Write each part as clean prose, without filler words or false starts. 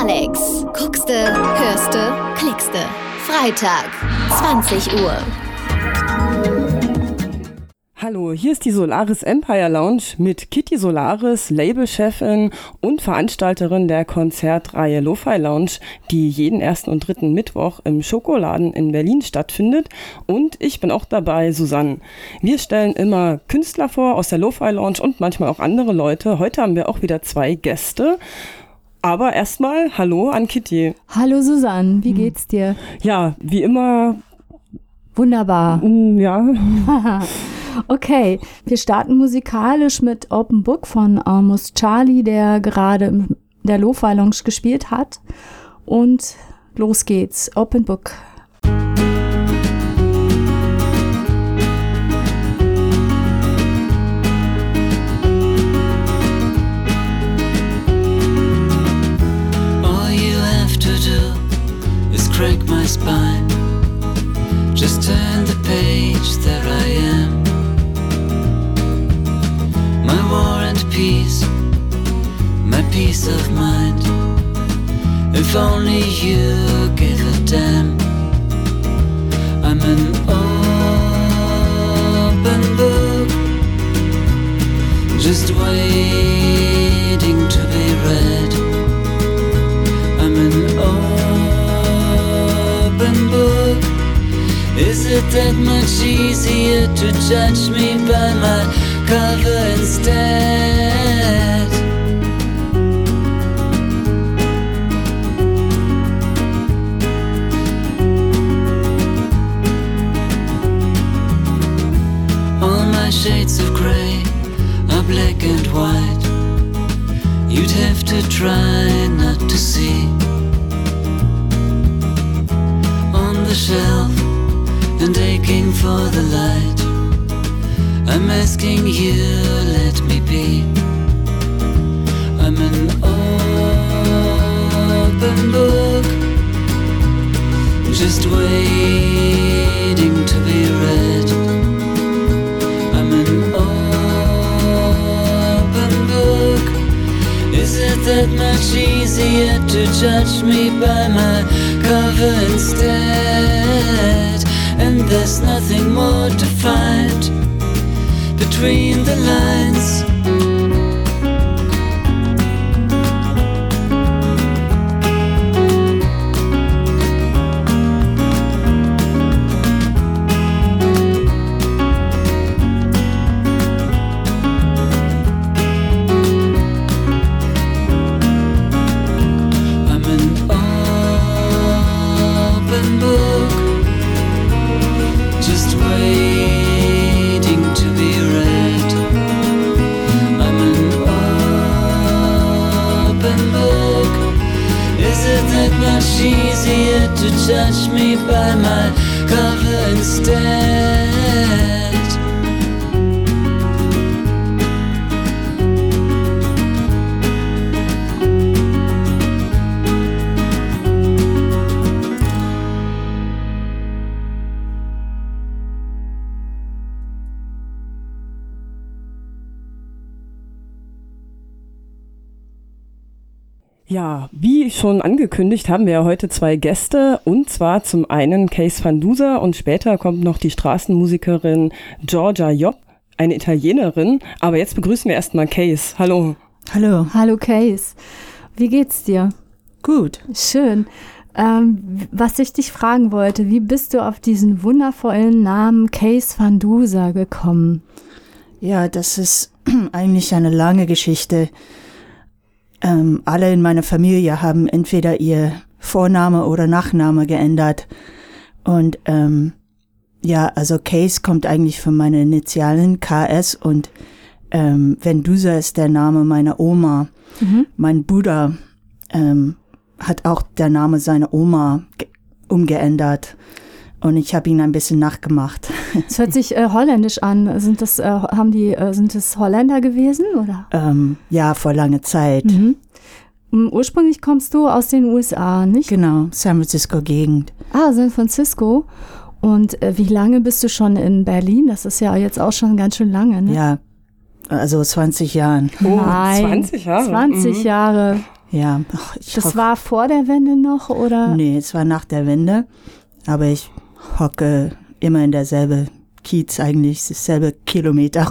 Alex. Guckste, hörste, klickste. Freitag, 20 Uhr. Hallo, hier ist die Solaris Empire Lounge mit Kitty Solaris, Labelchefin und Veranstalterin der Konzertreihe Lo-Fi Lounge, die jeden ersten und dritten Mittwoch im Schokoladen in Berlin stattfindet. Und ich bin auch dabei, Susanne. Wir stellen immer Künstler vor aus der Lo-Fi Lounge und manchmal auch andere Leute. Heute haben wir auch wieder zwei Gäste. Aber erstmal hallo an Kitty. Hallo Susanne, wie geht's dir? Ja, wie immer. Wunderbar. Ja. Okay, wir starten musikalisch mit Open Book von Almost Charlie, der gerade in der Lo-Fi Lounge gespielt hat. Und los geht's, Open Book. All you have to do is crack my spine. Just turn the page, there I am. My war and peace, my peace of mind. If only you gave a damn. I'm an open book, just waiting to be read. I'm an open book. Is it that much easier to judge me by my cover instead? All my shades of grey are black and white. You'd have to try not to see. On the shelf and aching for the light, I'm asking you, let me be. I'm an open book, just waiting to be read. I'm an open book. Is it that much easier to judge me by my cover instead? And there's nothing more to find between the lines. I'm an open book, just waiting to be read. That much easier to judge me by my cover instead. Ja, wie schon angekündigt, haben wir ja heute zwei Gäste, und zwar zum einen Case Van Dusa und später kommt noch die Straßenmusikerin Giorgia Job, eine Italienerin. Aber jetzt begrüßen wir erstmal Case. Hallo. Hallo. Hallo Case. Wie geht's dir? Gut. Schön. Was ich dich fragen wollte, wie bist du auf diesen wundervollen Namen Case Van Dusa gekommen? Ja, das ist eigentlich eine lange Geschichte. Alle in meiner Familie haben entweder ihr Vorname oder Nachname geändert. Und also Case kommt eigentlich von meinen Initialen KS und Van Dusa ist der Name meiner Oma. Mhm. Mein Bruder hat auch der Name seiner Oma umgeändert. Und ich habe ihn ein bisschen nachgemacht. Es hört sich holländisch an. Sind das Holländer gewesen, oder? Ja, vor langer Zeit. Mhm. Ursprünglich kommst du aus den USA, nicht? Genau, San Francisco-Gegend. Ah, San Francisco. Und wie lange bist du schon in Berlin? Das ist ja jetzt auch schon ganz schön lange, ne? Ja, also 20 Jahre. Oh, Nein, 20 Jahre. 20 Jahre. Ja. Ach, das war vor der Wende noch, oder? Nee, es war nach der Wende. Aber ich hocke immer in derselbe Kiez eigentlich, dasselbe Kilometer.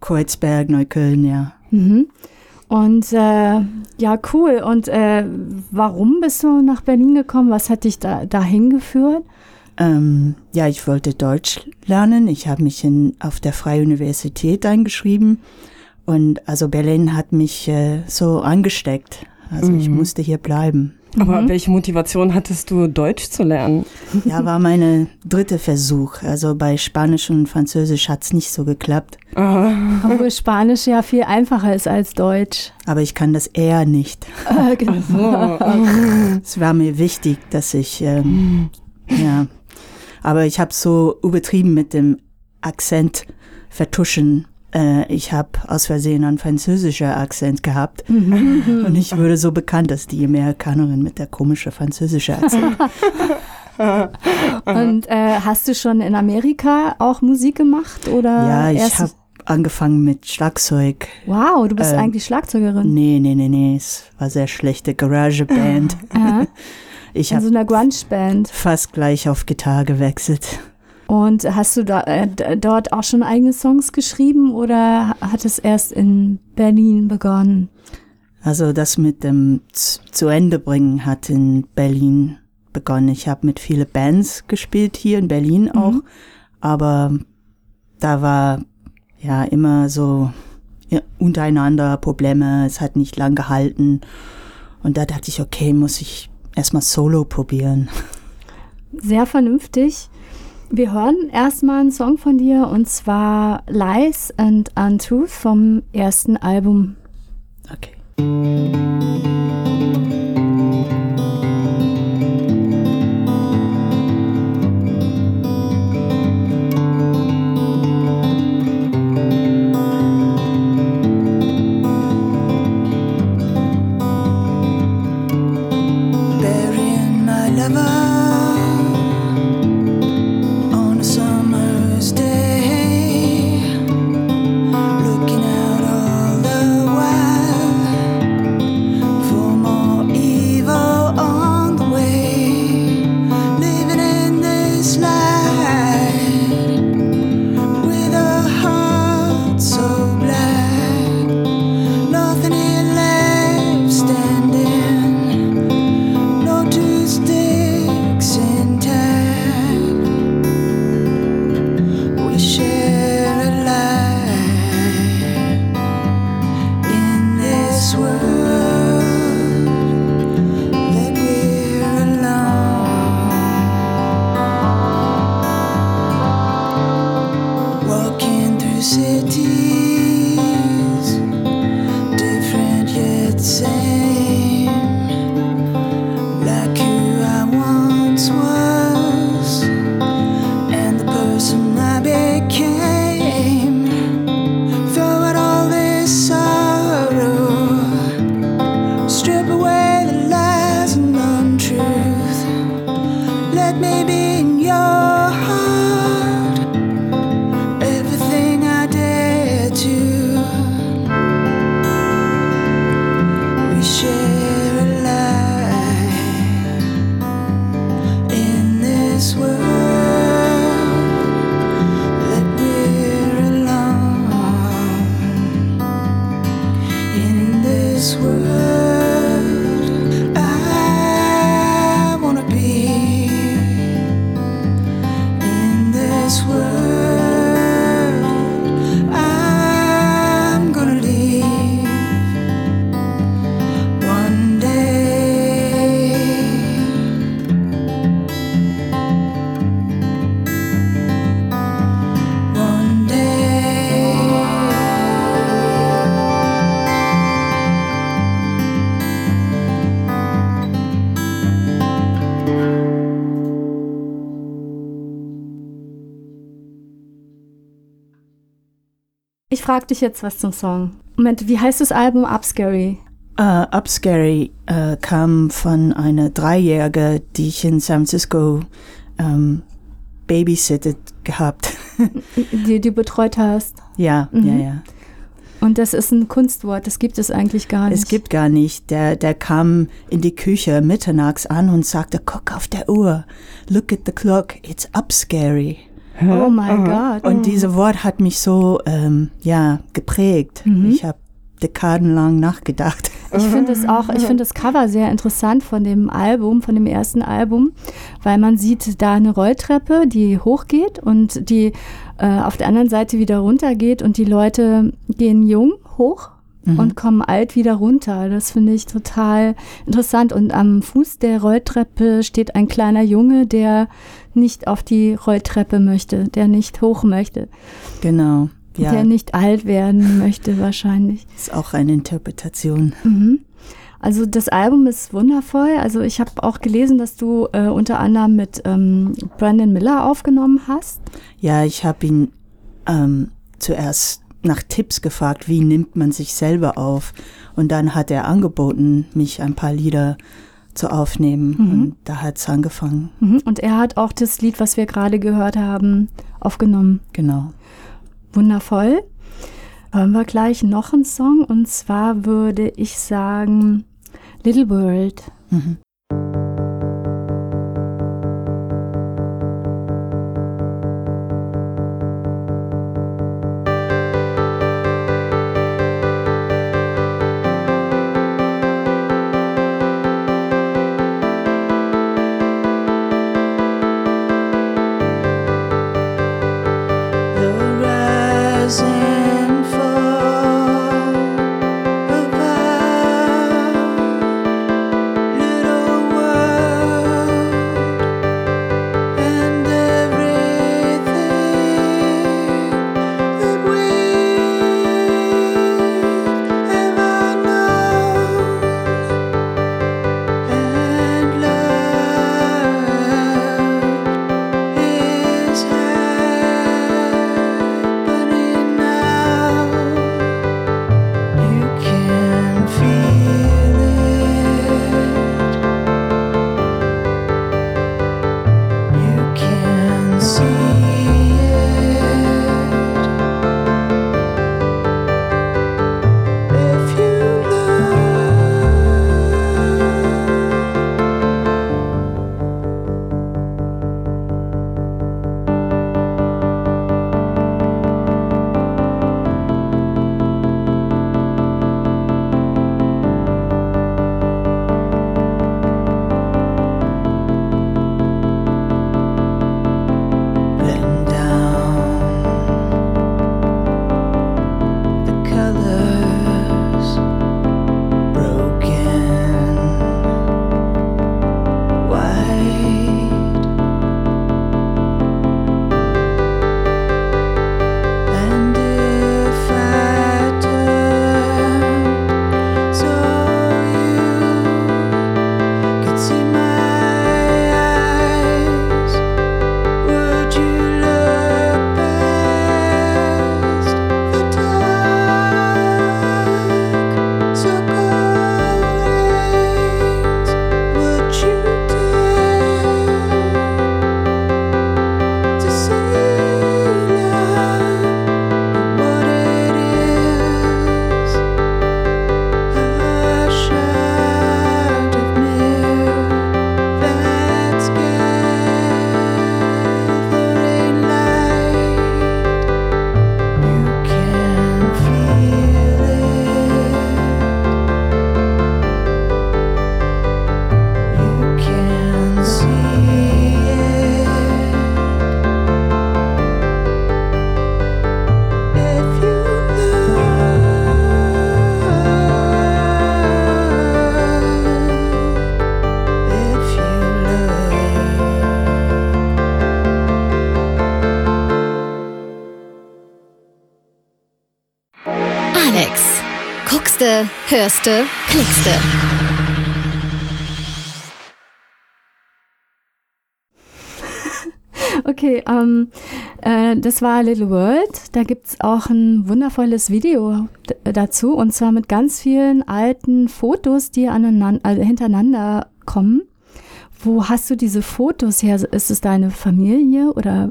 Kreuzberg, Neukölln, ja. Mhm. Und ja, cool. Und warum bist du nach Berlin gekommen? Was hat dich dahin geführt? Ja, ich wollte Deutsch lernen. Ich habe mich auf der Freie Universität eingeschrieben. Und also Berlin hat mich so angesteckt. Also ich musste hier bleiben. Aber welche Motivation hattest du, Deutsch zu lernen? Ja, war meine dritte Versuch. Also bei Spanisch und Französisch hat es nicht so geklappt. Obwohl Spanisch ja viel einfacher ist als Deutsch. Aber ich kann das eher nicht. Genau. Es war mir wichtig, dass ich, ja. Aber ich habe so übertrieben mit dem Akzent vertuschen. Ich habe aus Versehen einen französischen Akzent gehabt und ich wurde so bekannt, dass die Amerikanerin mit der komischen französischen Akzent. Und hast du schon in Amerika auch Musik gemacht? Oder? Ja, ich habe angefangen mit Schlagzeug. Wow, du bist eigentlich Schlagzeugerin? Nee, es war sehr schlechte Garageband. Ich habe so einer Grunge-Band. Fast gleich auf Gitarre gewechselt. Und hast du dort auch schon eigene Songs geschrieben oder hat es erst in Berlin begonnen? Also das mit dem zu Ende bringen hat in Berlin begonnen. Ich habe mit vielen Bands gespielt, hier in Berlin auch. Aber da war ja immer so untereinander Probleme. Es hat nicht lang gehalten. Und da dachte ich, okay, muss ich erstmal Solo probieren. Sehr vernünftig. Wir hören erstmal einen Song von dir, und zwar Lies and Untruth vom ersten Album. Okay. Burying my lover. Ich frage dich jetzt was zum Song. Moment, wie heißt das Album? Upscary? Upscary kam von einer Dreijährige, die ich in San Francisco babysittet gehabt. Die du betreut hast? Ja, ja, ja. Und das ist ein Kunstwort, das gibt es eigentlich gar nicht. Es gibt gar nicht. Der kam in die Küche mitternachts an und sagte, guck auf der Uhr, look at the clock, it's Upscary. Oh mein Gott. Und dieses Wort hat mich so geprägt. Mhm. Ich habe dekadenlang nachgedacht. Ich finde es auch, ich finde das Cover sehr interessant von dem Album, von dem ersten Album, weil man sieht da eine Rolltreppe, die hochgeht und die auf der anderen Seite wieder runtergeht und die Leute gehen jung hoch und kommen alt wieder runter. Das finde ich total interessant. Und am Fuß der Rolltreppe steht ein kleiner Junge, der nicht auf die Rolltreppe möchte, der nicht hoch möchte. Genau. Ja. Der nicht alt werden möchte wahrscheinlich. Ist auch eine Interpretation. Mhm. Also das Album ist wundervoll. Also ich habe auch gelesen, dass du unter anderem mit Brandon Miller aufgenommen hast. Ja, ich habe ihn zuerst nach Tipps gefragt, wie nimmt man sich selber auf? Und dann hat er angeboten, mich ein paar Lieder zu aufnehmen. Mhm. Und da hat es angefangen. Mhm. Und er hat auch das Lied, was wir gerade gehört haben, aufgenommen. Genau. Wundervoll. Hören wir gleich noch einen Song, und zwar würde ich sagen Little World. Mhm. Hörste, klickste. Okay, das war Little World. Da gibt es auch ein wundervolles Video dazu, und zwar mit ganz vielen alten Fotos, die hintereinander kommen. Wo hast du diese Fotos her? Ist es deine Familie oder?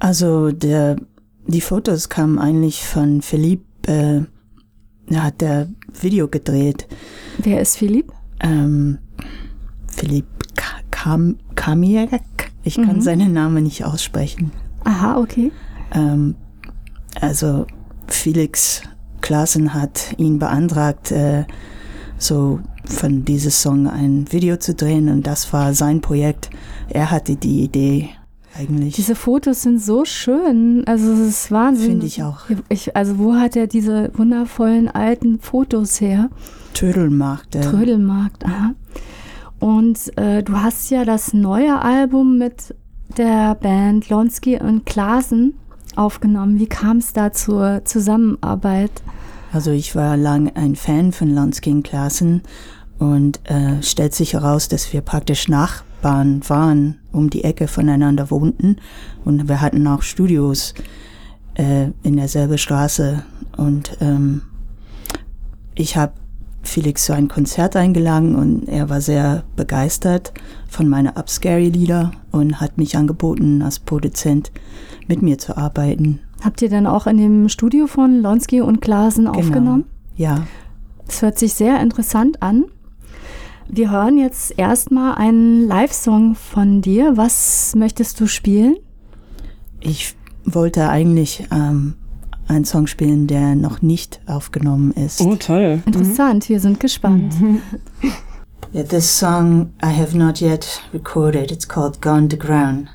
Also die Fotos kamen eigentlich von Philippe ja, hat der Video gedreht. Wer ist Philippe? Philippe Kamiek. Ich kann seinen Namen nicht aussprechen. Aha, okay. Also Felix Klassen hat ihn beantragt, so von diesem Song ein Video zu drehen, und das war sein Projekt. Er hatte die Idee eigentlich. Diese Fotos sind so schön, also es ist Wahnsinn. Finde ich auch. Also wo hat er diese wundervollen alten Fotos her? Trödelmarkt, aha. Und du hast ja das neue Album mit der Band Lonski und Klassen aufgenommen. Wie kam es da zur Zusammenarbeit? Also ich war lang ein Fan von Lonski und Klassen, und stellt sich heraus, dass wir praktisch Nachbarn waren, um die Ecke voneinander wohnten, und wir hatten auch Studios in derselben Straße, und ich habe Felix zu einem Konzert eingeladen, und er war sehr begeistert von meinen Upscary-Lieder und hat mich angeboten, als Produzent mit mir zu arbeiten. Habt ihr dann auch in dem Studio von Lonski und Klassen aufgenommen? Ja. Das hört sich sehr interessant an. Wir hören jetzt erstmal einen Live-Song von dir. Was möchtest du spielen? Ich wollte eigentlich einen Song spielen, der noch nicht aufgenommen ist. Oh, toll. Interessant, wir sind gespannt. Yeah, this song I have not yet recorded. It's called Gone to Ground.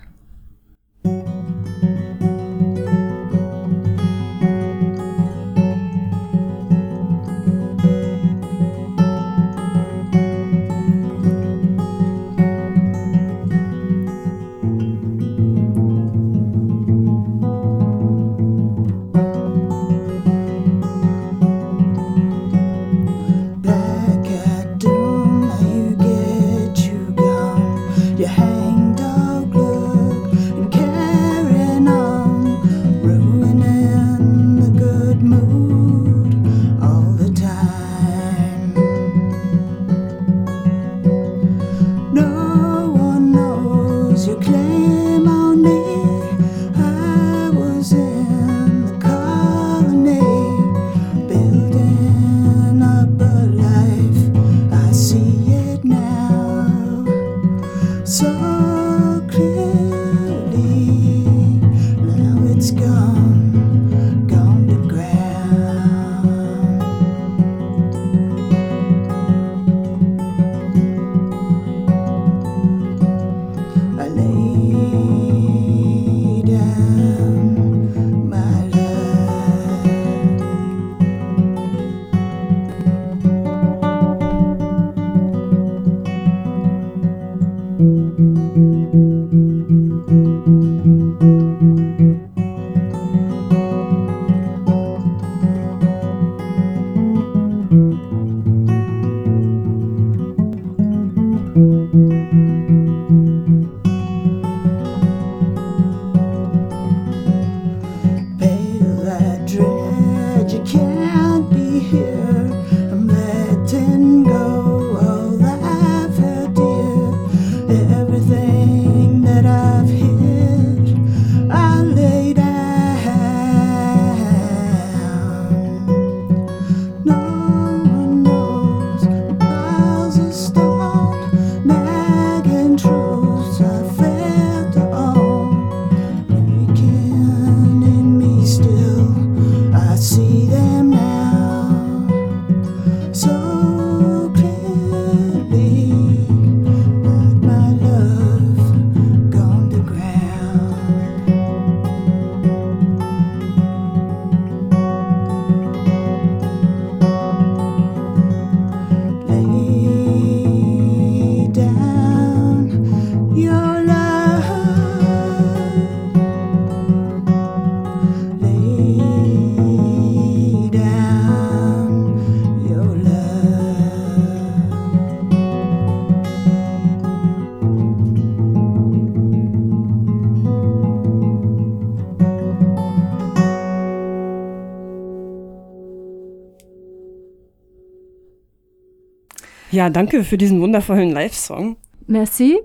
Ja, danke für diesen wundervollen Live-Song. Merci.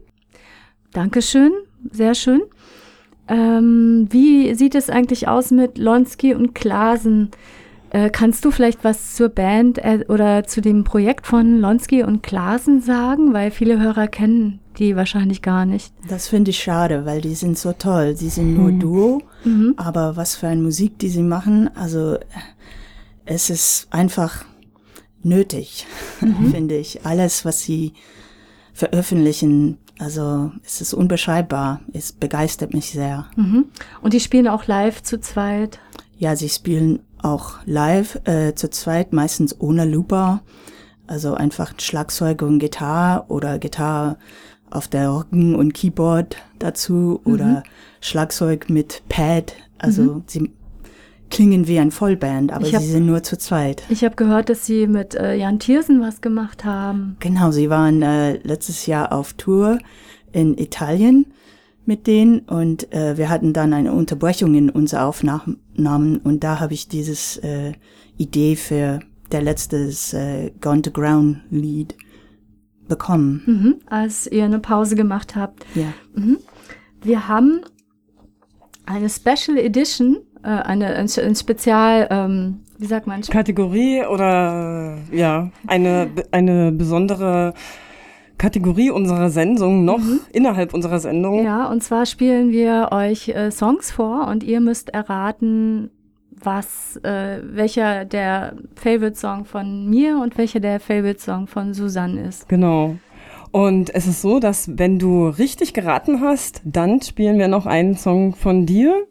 Dankeschön. Sehr schön. Wie sieht es eigentlich aus mit Lonski und Klassen? Kannst du vielleicht was zur Band oder zu dem Projekt von Lonski und Klassen sagen? Weil viele Hörer kennen die wahrscheinlich gar nicht. Das finde ich schade, weil die sind so toll. Die sind nur Duo, aber was für eine Musik, die sie machen, also es ist einfach nötig, finde ich. Alles, was sie veröffentlichen, also es ist unbeschreibbar. Es begeistert mich sehr. Und die spielen auch live zu zweit? Ja, sie spielen auch live zu zweit, meistens ohne Looper, also einfach Schlagzeug und Gitarre oder Gitarre auf der Rücken und Keyboard dazu oder Schlagzeug mit Pad, also sie klingen wie ein Vollband, aber sie sind nur zu zweit. Ich habe gehört, dass sie mit Jan Thiersen was gemacht haben. Genau, sie waren letztes Jahr auf Tour in Italien mit denen und wir hatten dann eine Unterbrechung in unserer Aufnahmen und da habe ich dieses Idee für der letzte Gone to Ground Lied bekommen. Als ihr eine Pause gemacht habt. Ja. Wir haben eine Special Edition, ein Spezial, wie sagt man? Kategorie oder ja, eine besondere Kategorie unserer Sendung noch innerhalb unserer Sendung. Ja, und zwar spielen wir euch Songs vor und ihr müsst erraten, was welcher der Favorite Song von mir und welcher der Favorite Song von Susanne ist. Genau. Und es ist so, dass wenn du richtig geraten hast, dann spielen wir noch einen Song von dir.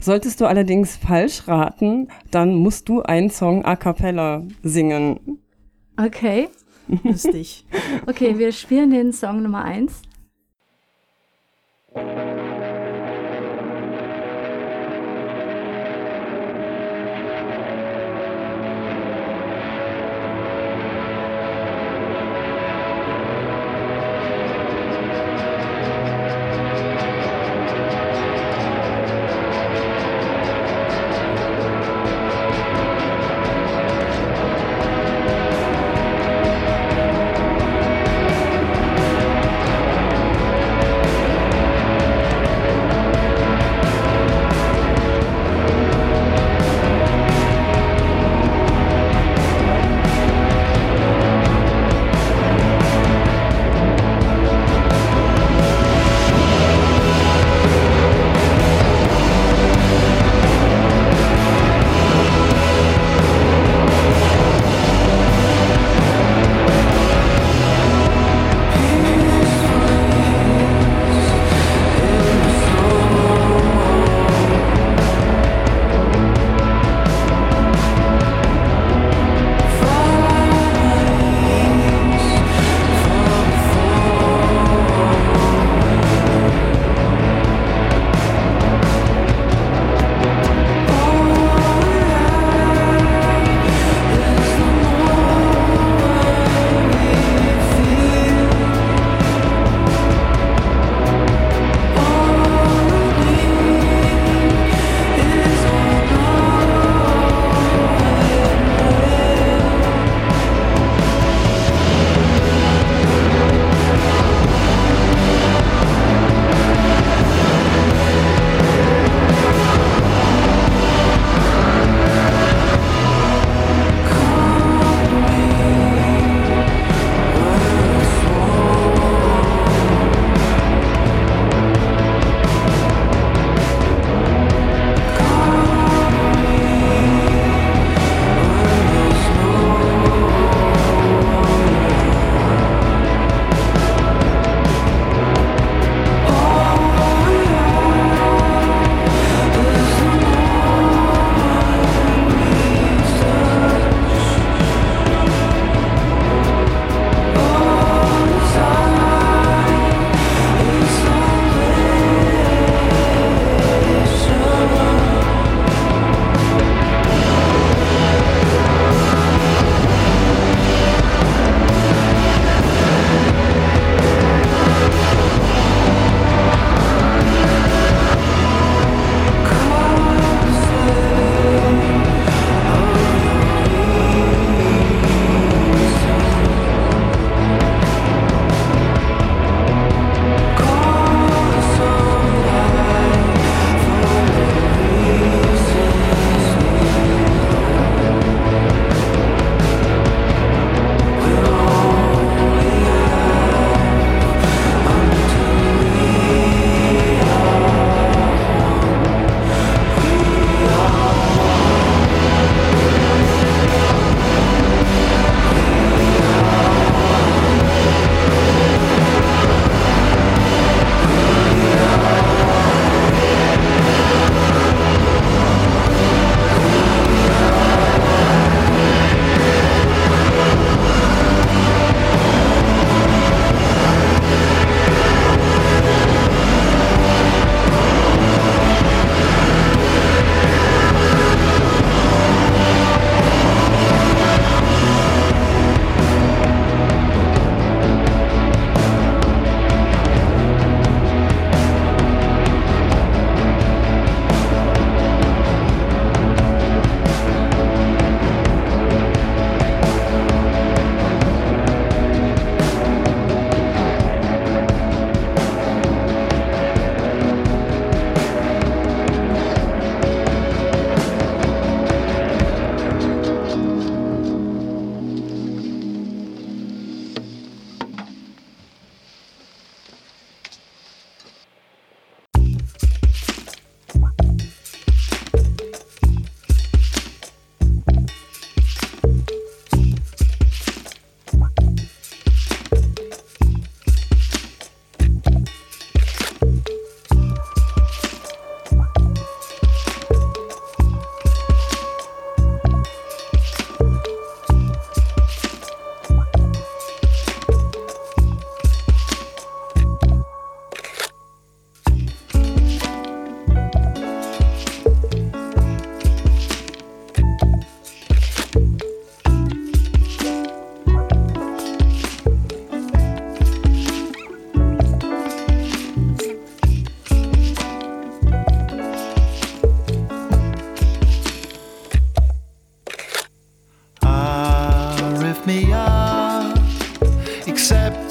Solltest du allerdings falsch raten, dann musst du einen Song a cappella singen. Okay. Lustig. Okay, wir spielen den Song Nummer 1.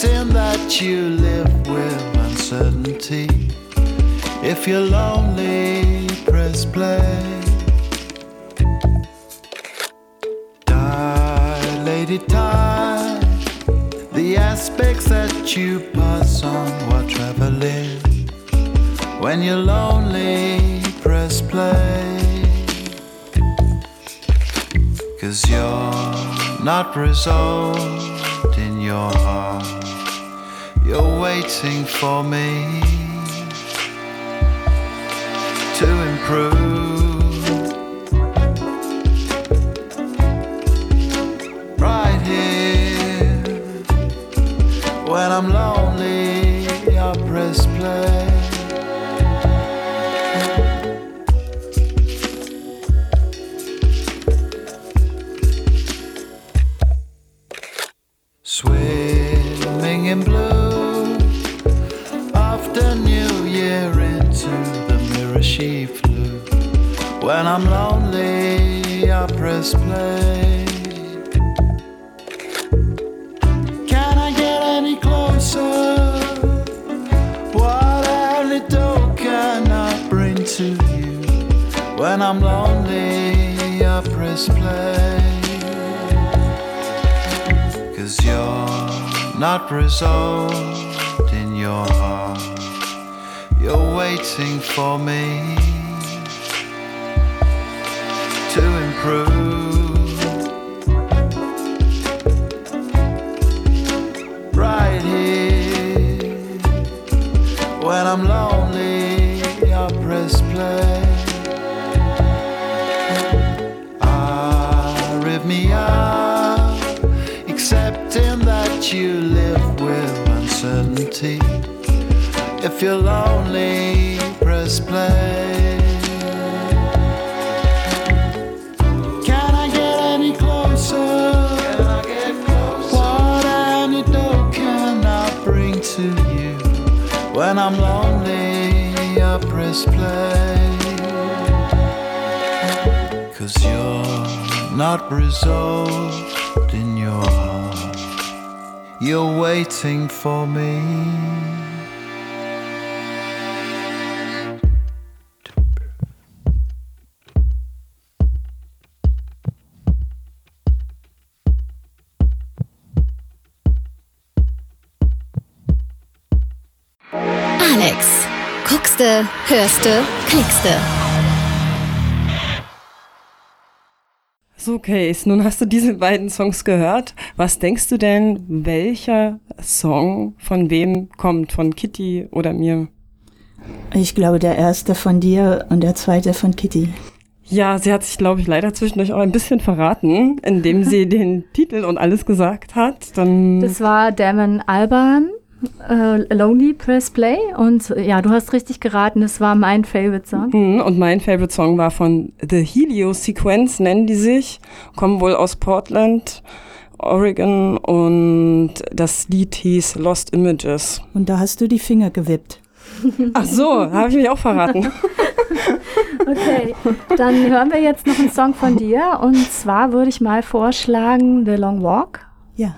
pretend that you live with uncertainty. If you're lonely, press play. Dilate time, the aspects that you pass on while traveling. When you're lonely, press play. 'Cause you're not resolved in your heart. You're waiting for me to improve. Right here, when I'm lonely, I press play. Swimming in blue, after New Year into the mirror she flew. When I'm lonely, I press play. Can I get any closer? What only dog can I bring to you? When I'm lonely, I press play. 'Cause you're not resolved in your heart. You're waiting for me to improve. Right here, when I'm lonely, I press play. Ah, rip me up. Accepting that you live with uncertainty. If you're lonely, press play. Can I get any closer? Can I get closer? What antidote can I bring to you? When I'm lonely, I press play. 'Cause you're not resolved in your heart. You're waiting for me. Alex, guckste, hörste, klickste. So, Case, nun hast du diese beiden Songs gehört. Was denkst du denn, welcher Song von wem kommt? Von Kitty oder mir? Ich glaube, der erste von dir und der zweite von Kitty. Ja, sie hat sich, glaube ich, leider zwischendurch auch ein bisschen verraten, indem sie den Titel und alles gesagt hat. Dann das war Damon Albarn, Lonely Press Play. Und ja, du hast richtig geraten, das war mein Favorite Song. Und mein Favorite Song war von The Helio Sequence, nennen die sich. Kommen wohl aus Portland, Oregon, und das Lied hieß Lost Images. Und da hast du die Finger gewippt. Ach so, habe ich mich auch verraten. Okay, dann hören wir jetzt noch einen Song von dir. Und zwar würde ich mal vorschlagen The Long Walk. Ja.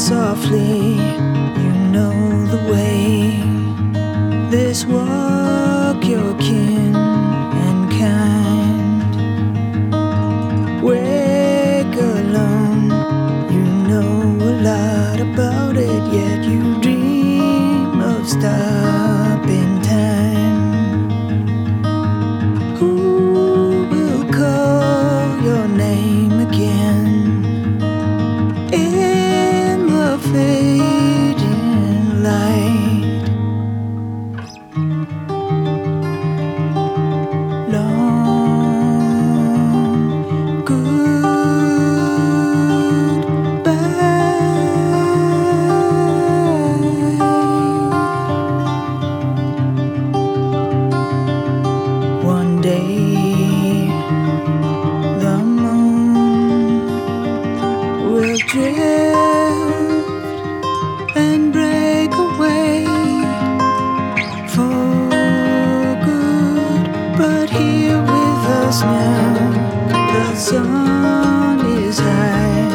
Softly, you know the way. This walk you're kin and kind. Wake alone, you know a lot about it, yet you dream of stopping time. Who will call your name again? Face but here with us now. The sun is high,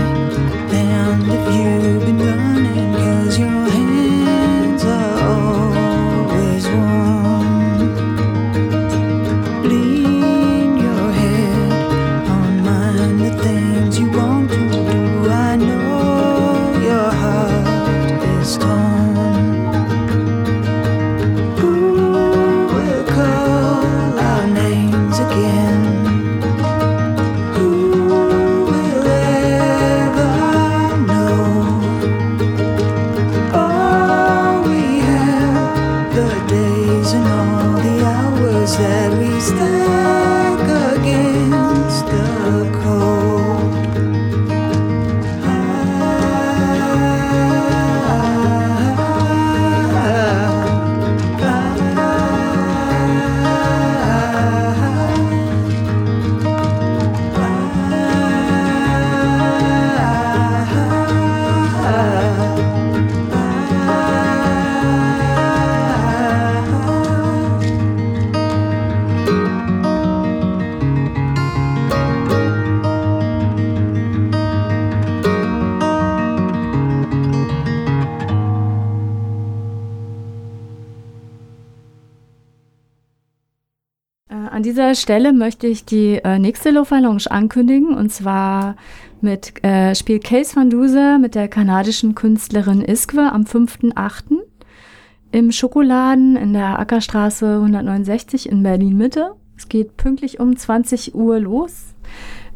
and if you've been running, 'cause your hands are always warm. Lean your head on mine, the things you want to do. I know your heart is torn. An dieser Stelle möchte ich die nächste Lo-Fi Lounge ankündigen, und zwar mit Spiel Case Van Dusa mit der kanadischen Künstlerin Iskwe am 5.8. im Schokoladen in der Ackerstraße 169 in Berlin-Mitte. Es geht pünktlich um 20 Uhr los.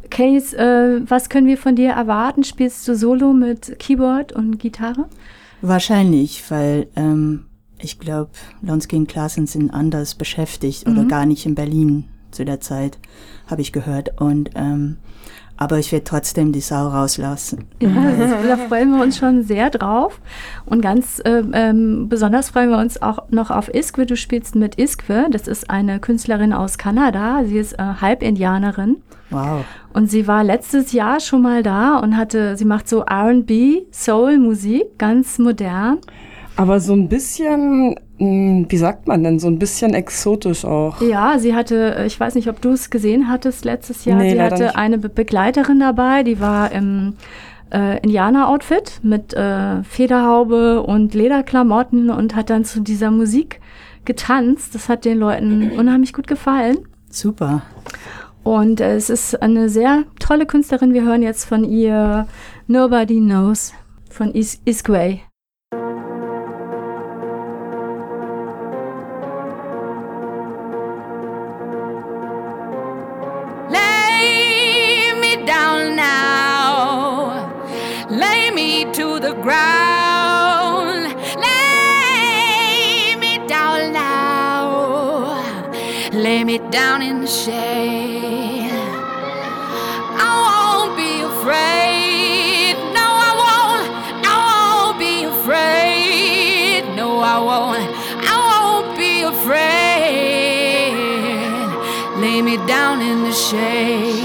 Case, was können wir von dir erwarten? Spielst du solo mit Keyboard und Gitarre? Wahrscheinlich, weil... ich glaube, Lonski und Klassen sind anders beschäftigt oder gar nicht in Berlin zu der Zeit, habe ich gehört. Und aber ich werde trotzdem die Sau rauslassen. Ja, da freuen wir uns schon sehr drauf. Und ganz besonders freuen wir uns auch noch auf Iskwe. Du spielst mit Iskwe. Das ist eine Künstlerin aus Kanada. Sie ist Halb-Indianerin. Wow. Und sie war letztes Jahr schon mal da und sie macht so R&B, Soul-Musik, ganz modern. Aber so ein bisschen, wie sagt man denn, so ein bisschen exotisch auch. Ja, sie hatte, ich weiß nicht, ob du es gesehen hattest letztes Jahr, nee, sie hatte nicht. Eine Begleiterin dabei, die war im Indianer-Outfit mit Federhaube und Lederklamotten und hat dann zu dieser Musik getanzt. Das hat den Leuten unheimlich gut gefallen. Super. Und es ist eine sehr tolle Künstlerin. Wir hören jetzt von ihr Nobody Knows von Iskwe. Down in the shade, I won't be afraid. No, I won't. I won't be afraid. No, I won't. I won't be afraid. Lay me down in the shade.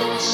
Down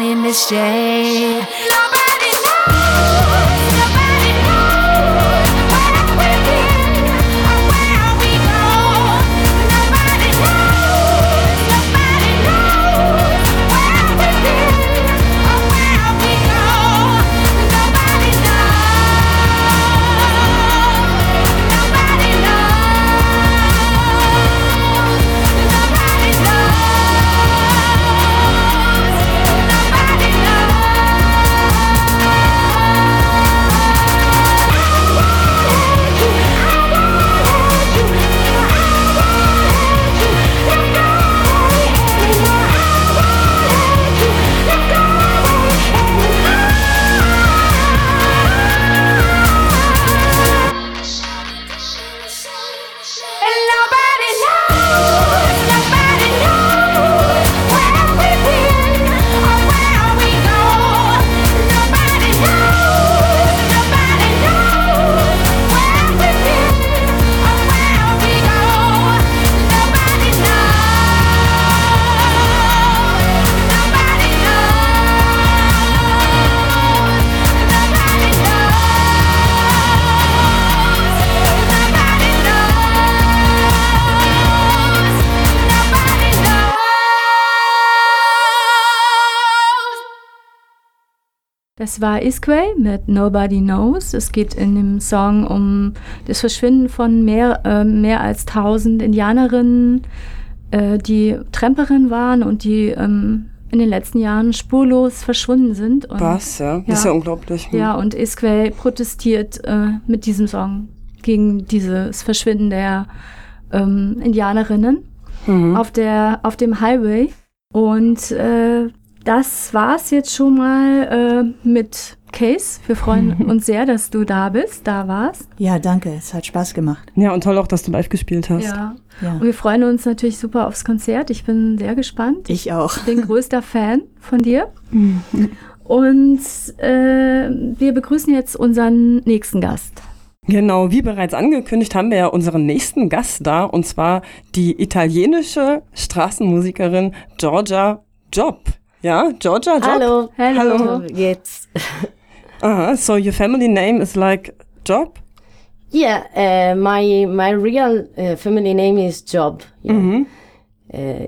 in the shade, shade. Nobody knows. Nobody knows where we've been or where we go. Nobody knows where we've been or where we go. Nobody knows. Nobody knows. Lay me down now. Lay me to the ground. Lay me down now. Lay me down in the shade. Down in the shade. Das war Iskwe mit Nobody Knows. Es geht in dem Song um das Verschwinden von mehr als 1000 Indianerinnen, die Tramperin waren und die in den letzten Jahren spurlos verschwunden sind. Und, was, ja? Das ist ja unglaublich. Ja, und Iskwe protestiert mit diesem Song gegen dieses Verschwinden der Indianerinnen auf dem Highway. Und das war's jetzt schon mal mit Case. Wir freuen uns sehr, dass du da bist, da warst. Ja, danke. Es hat Spaß gemacht. Ja, und toll auch, dass du live gespielt hast. Ja. Und wir freuen uns natürlich super aufs Konzert. Ich bin sehr gespannt. Ich auch. Ich bin größter Fan von dir. Und wir begrüßen jetzt unseren nächsten Gast. Genau, wie bereits angekündigt, haben wir ja unseren nächsten Gast da, und zwar die italienische Straßenmusikerin Giorgia Job. Yeah, Giorgia Job. Hello. Yes. So your family name is like Job? Yeah, my real family name is Job. Yeah. Mm-hmm.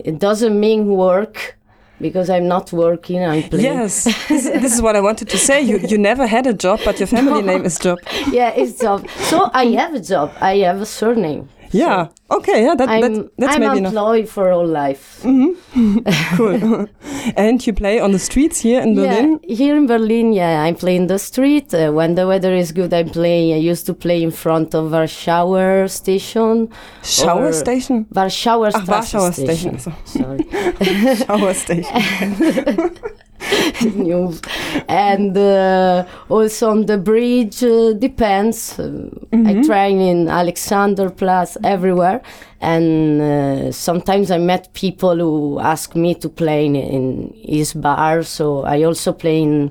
It doesn't mean work, because I'm not working, I'm playing. Yes, this is what I wanted to say. You never had a job, but your family name is Job. Yeah, it's Job. So I have a job. I have a surname. Yeah. So okay. Yeah. I'm employed for all life. Mm-hmm. Cool. And you play on the streets here in Berlin? Here in Berlin, I play in the street. When the weather is good, I play. I used to play in front of Warschauer Station. Shower Station? Warschauer Station. Sorry. Shower Station. News. And also on the bridge, depends. I train in Alexanderplatz, everywhere, and sometimes I met people who ask me to play in his bar, so I also play in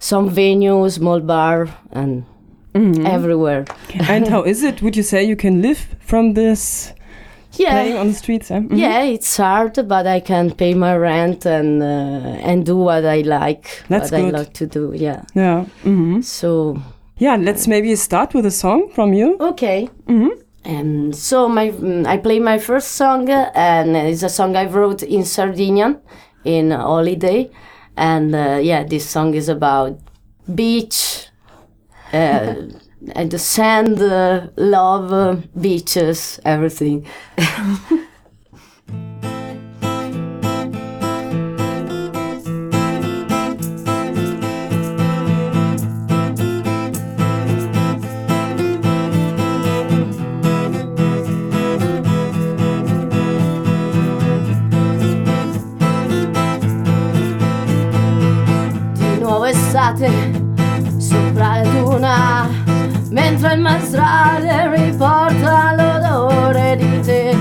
some venues, small bar, and everywhere. And how is it? Would you say you can live from this? Yeah. Playing on the streets, eh? Yeah, it's hard, but I can pay my rent and do what I like. That's what good. I like to do. Yeah. Mm-hmm. So. Yeah, let's maybe start with a song from you. Okay. Mm-hmm. And so I play my first song, and it's a song I wrote in Sardinian, in holiday, and this song is about beach, and the sand, love, beaches, everything. Di nuovo estate sopra la duna, mentre il maestrale riporta l'odore di te.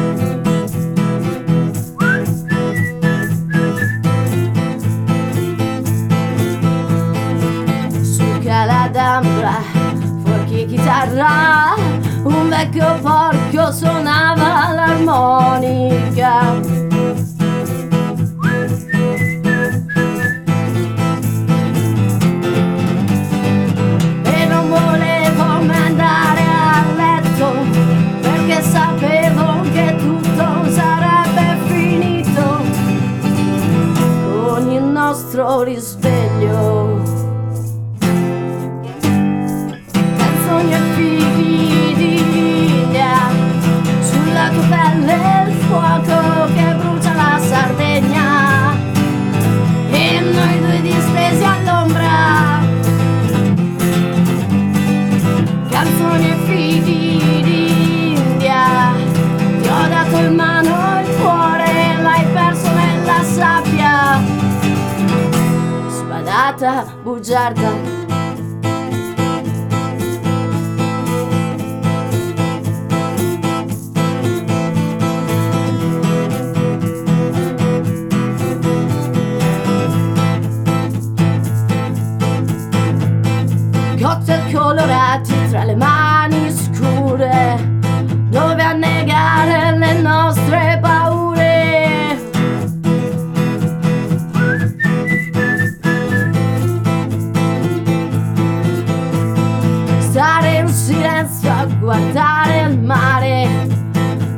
Su Cala d'Ambra, fuochi e chitarra, un vecchio porco suonava l'armonica. Sapevo che tutto sarebbe finito con il nostro risveglio. Canzoni e figli di vigna, sulla tua pelle il fuoco che brucia la Sardegna, e noi due distesi all'ombra. Canzoni e figli di ti ho dato in mano il cuore, l'hai perso nella sabbia. Sbadata, bugiarda. Cocktail colorati tra le mani scure, dove annegare le nostre paure. Stare in silenzio a guardare il mare,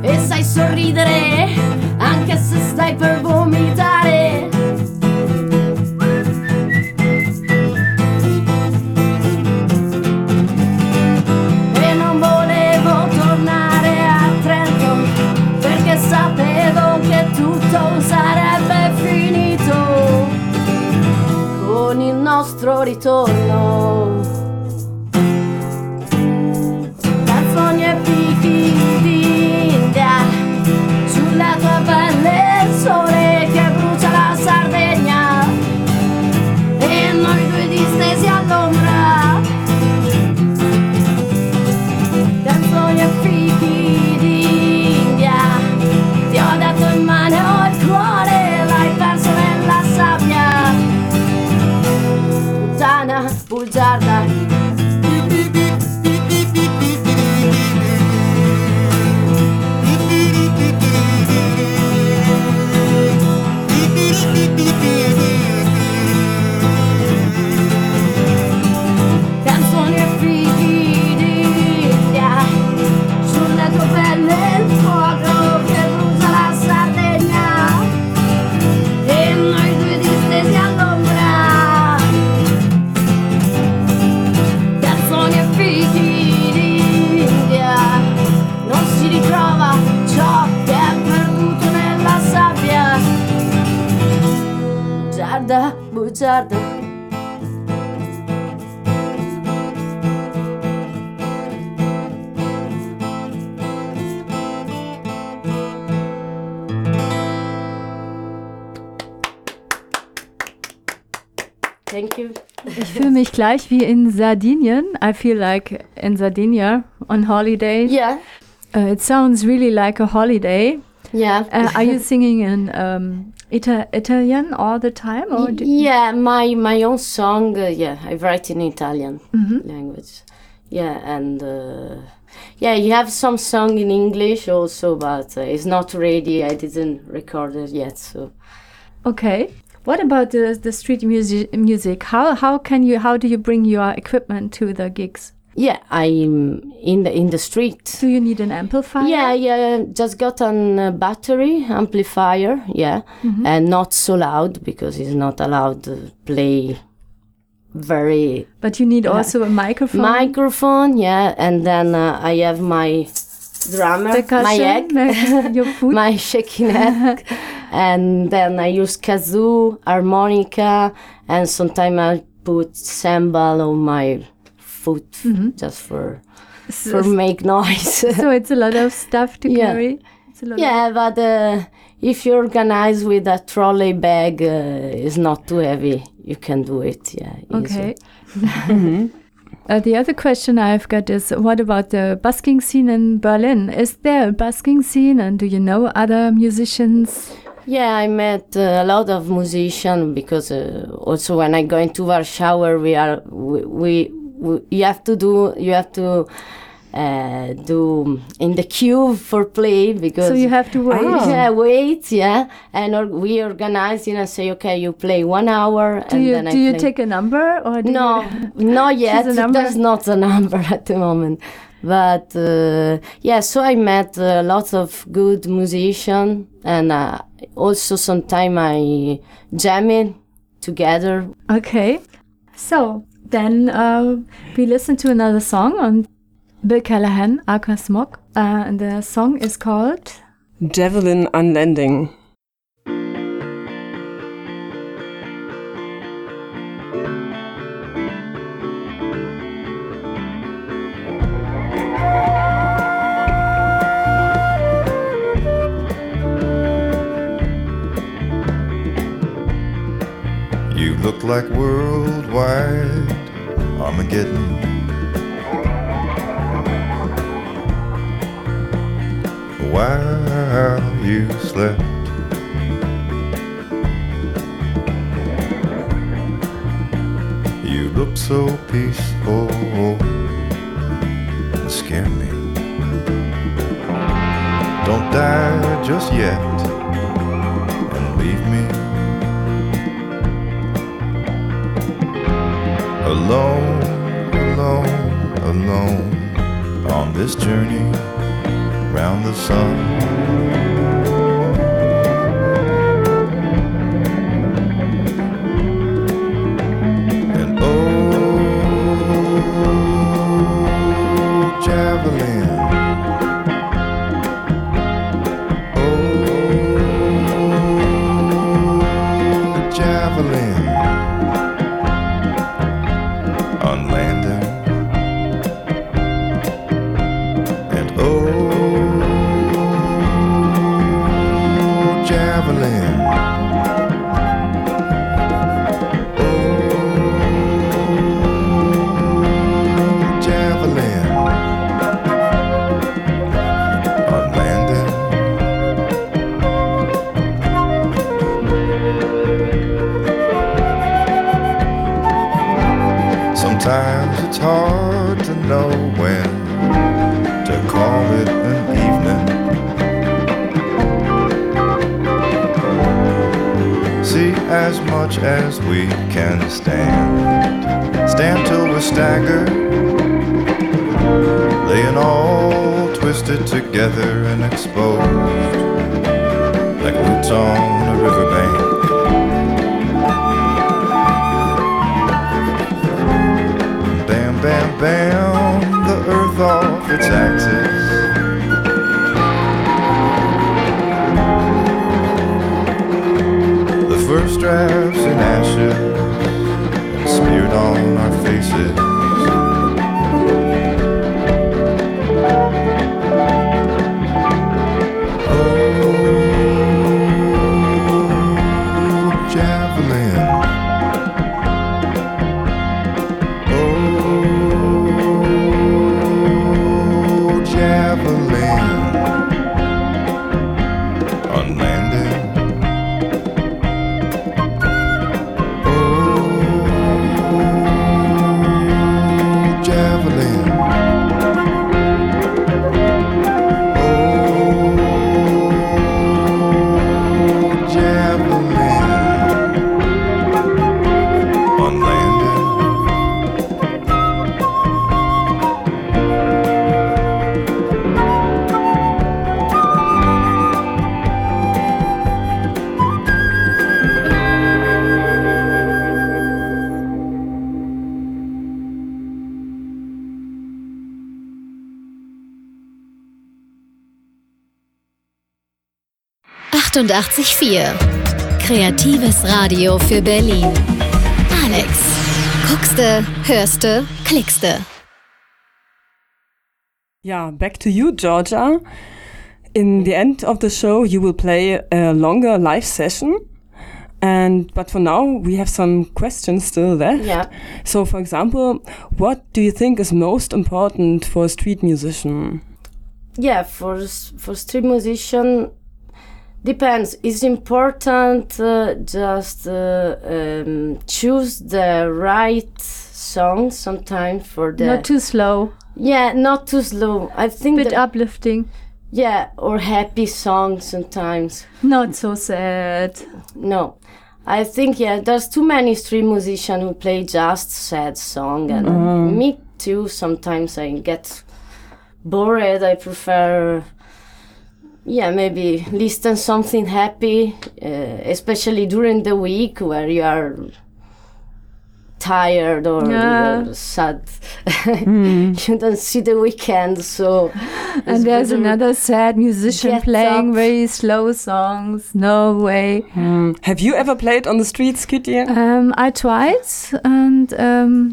e sai sorridere anche se stai per vomitare. nostro ritorno. Da sogno e picchi d'India, sulla tua pelle il sole che brucia la Sardegna, e noi due distesi all'ombra. Da sogno e picchi d'India, ti ho dato in mano il cuore, l'hai perso nella sabbia. Puttana, bugiarda, bugiardo. Thank you. Ich fühle mich gleich wie in Sardinien. I feel like in Sardinia on holiday. Yeah. It sounds really like a holiday. Yeah. Are you singing in Italian all the time? Or yeah, my own song, yeah, I write in Italian language. Yeah, and yeah, you have some song in English also, but it's not ready. I didn't record it yet, so. Okay. What about the street music? How do you bring your equipment to the gigs? Yeah, I'm in the street. Do you need an amplifier? Yeah, just got an battery amplifier, yeah, and not so loud because it's not allowed to play very. But you need also a microphone. Microphone, yeah, and then I have my drummer, my egg, my shaking egg, and then I use kazoo, harmonica, and sometimes I put cymbal on my foot just for make noise. So it's a lot of stuff to carry. It's a lot but if you organize with a trolley bag, it's not too heavy. You can do it. Yeah. Okay. The other question I've got is, what about the busking scene in Berlin? Is there a busking scene, and do you know other musicians? Yeah, I met a lot of musicians because also when I go into Warsaw, you have to do in the queue for play because so you have to wait. And we organize and say, okay, you play 1 hour. Do you take a number or not yet? There's not a number at the moment. But so I met lots of good musicians, and also sometimes I jamming together. Okay, so. Then we listen to another song on Bill Callahan, aka Smog, and the song is called Javelin Unlanding. You look like worldwide Armageddon. While you slept, you looked so peaceful, it scared me. Don't die just yet and leave me alone, alone, alone on this journey round the sun. And oh, javelin, oh, javelin, Sometimes it's hard to know when to call it an evening. See, as much as we can stand till we're staggered, laying all twisted together and exposed, like roots on a riverbank. Bam, bam, the earth off its axis. The first drafts in ashes and smeared on our faces. Oh, javelin. .4 Kreatives Radio für Berlin. Alex, guckste, hörste, klickste. Yeah, back to you, Giorgia. In the end of the show, you will play a longer live session. But for now, we have some questions still left. Yeah. So, for example, what do you think is most important for a street musician? Yeah, for street musician. Depends. It's important just choose the right song sometimes for the... Not too slow. Yeah, not too slow. I think bit uplifting. Yeah, or happy songs sometimes. Not so sad. No. I think, yeah, there's too many street musicians who play just sad song. And me too, sometimes I get bored. I prefer... Yeah, maybe listen something happy, especially during the week where you are tired or sad. You don't see the weekend, so... And there's another sad musician playing very slow songs, no way. Have you ever played on the streets, Kitty? I tried, and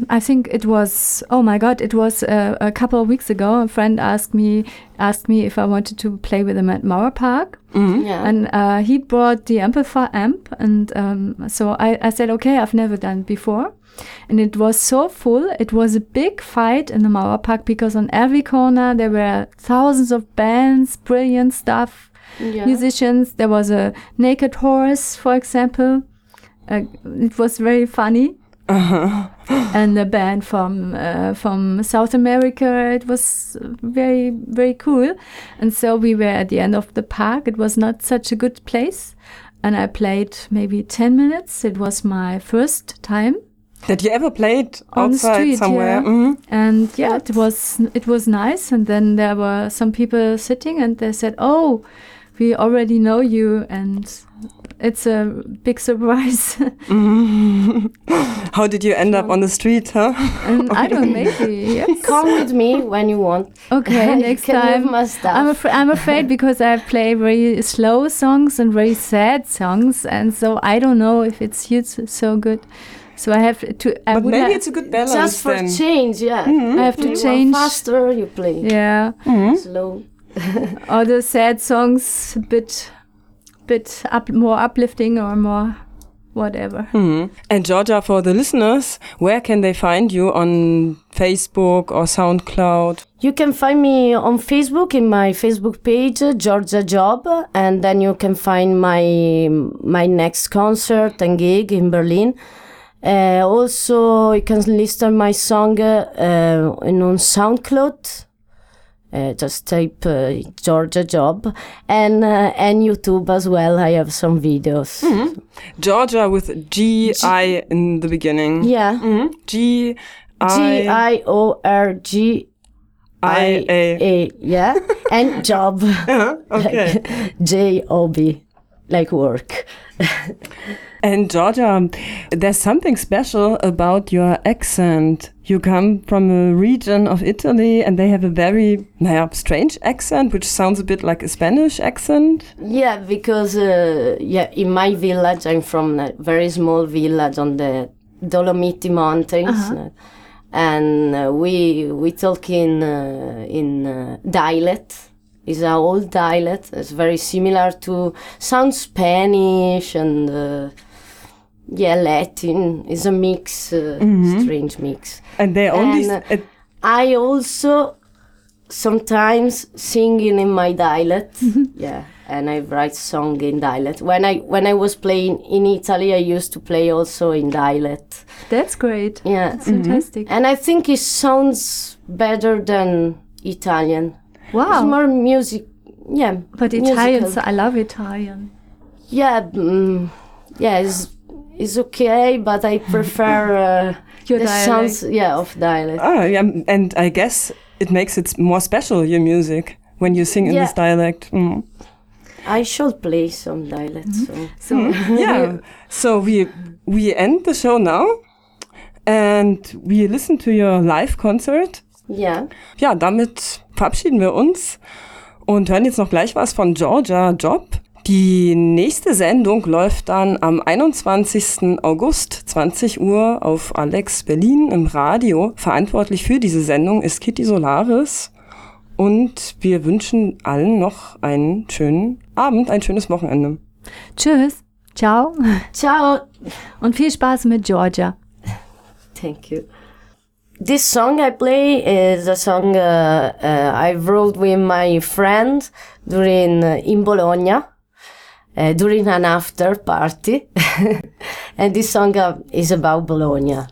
I think it was, a couple of weeks ago, a friend asked me if I wanted to play with him at Mauerpark. Mm-hmm. Yeah. And he brought the amp, and so I said, okay, I've never done it before. And it was so full. It was a big fight in the Mauerpark because on every corner there were thousands of bands, brilliant stuff, musicians. There was a naked horse, for example. It was very funny. Uh-huh. And the band from South America, it was very, very cool. And so we were at the end of the park. It was not such a good place. And I played maybe 10 minutes. It was my first time. That you ever played on outside the street, somewhere? Yeah. Mm-hmm. And yeah, it was nice. And then there were some people sitting and they said, oh, we already know you. And it's a big surprise. Mm-hmm. How did you end up on the street, huh? I don't know, maybe, yes. Come with me when you want. Okay, next time. I'm afraid because I play very slow songs and very sad songs. And so I don't know if it's so good. So I have to... it's a good balance just for then. Change, yeah. Mm-hmm. I have to change. Faster you play. Yeah. Mm-hmm. Slow. Or the sad songs, a bit more uplifting or more whatever. Mm-hmm. And Giorgia, for the listeners, where can they find you on Facebook or SoundCloud? You can find me on Facebook in my Facebook page, Giorgia Job, and then you can find my next concert and gig in Berlin. Also, you can listen my song and on SoundCloud. Just type Giorgia Job, and YouTube as well. I have some videos. Mm-hmm. Giorgia with G-I in the beginning. Yeah. Mm-hmm. G-I-O-R-G-I-A. Yeah. And job. Uh-huh. Okay. Like J-O-B. Like work. And Giorgia, there's something special about your accent. You come from a region of Italy and they have a very strange accent, which sounds a bit like a Spanish accent. Yeah, because in my village, I'm from a very small village on the Dolomiti Mountains. Uh-huh. And we talk in dialect. It's an old dialect. It's very similar to sound Spanish and Latin. It's a mix, strange mix. And they only. I also sometimes singing in my dialect. Yeah, and I write song in dialect. When I was playing in Italy, I used to play also in dialect. That's great. Yeah, that's fantastic. And I think it sounds better than Italian. Wow. It's more music, yeah. But Italian, so I love Italian. Yeah, it's okay, but I prefer the dialect. Sounds of dialect. Oh, yeah, and I guess it makes it more special, your music, when you sing in this dialect. Mm. I should play some dialect. So we end the show now, and we listen to your live concert. Ja. Ja, damit verabschieden wir uns und hören jetzt noch gleich was von Giorgia Job. Die nächste Sendung läuft dann am 21. August 20 Uhr auf Alex Berlin im Radio. Verantwortlich für diese Sendung ist Kitty Solaris und wir wünschen allen noch einen schönen Abend, ein schönes Wochenende. Tschüss, ciao. Ciao. Und viel Spaß mit Giorgia. Thank you. This song I play is a song I wrote with my friend during in Bologna during an after party, and this song is about Bologna.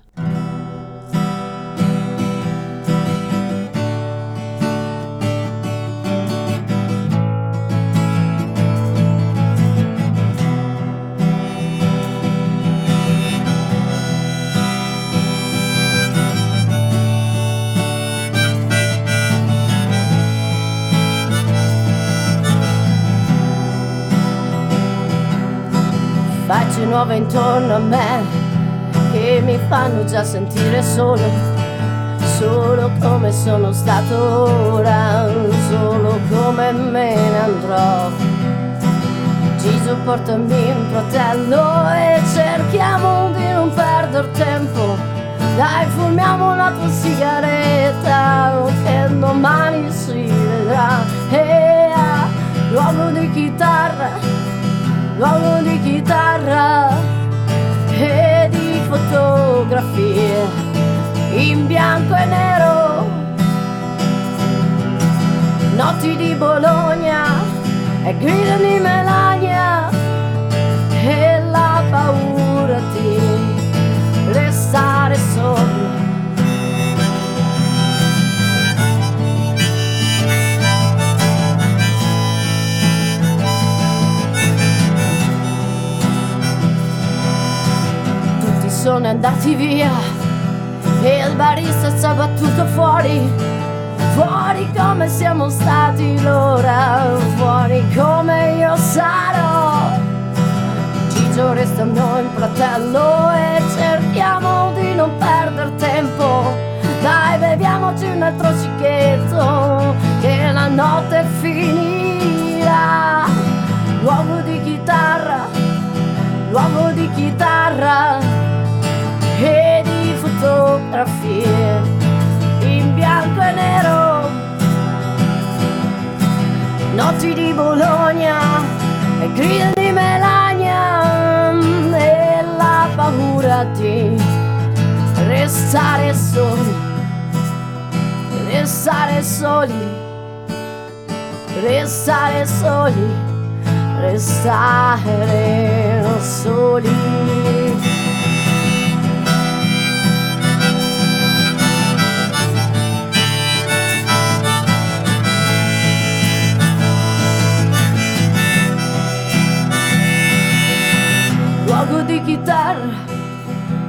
Nuove intorno a me che mi fanno già sentire solo come sono stato ora, solo come me ne andrò. Gesù portami in fratello e cerchiamo di non perdere tempo, dai fumiamo la tua sigaretta che domani si vedrà. L'uomo di chitarra, l'uomo di chitarra e di fotografie in bianco e nero, notti di Bologna e grida di Melania e la paura di restare soli. Sono andati via e il barista si è battuto fuori come siamo stati loro, fuori come io sarò. Gigio resta noi fratello e cerchiamo di non perdere tempo, dai beviamoci un altro cicchetto che la notte finirà. L'uomo di chitarra e di fotografie in bianco e nero, notti di Bologna e grida di Melania e la paura di restare soli.